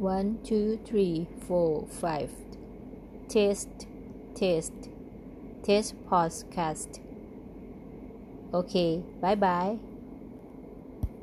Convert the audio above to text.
1 2 3 4 5 test podcast. Okay, bye bye.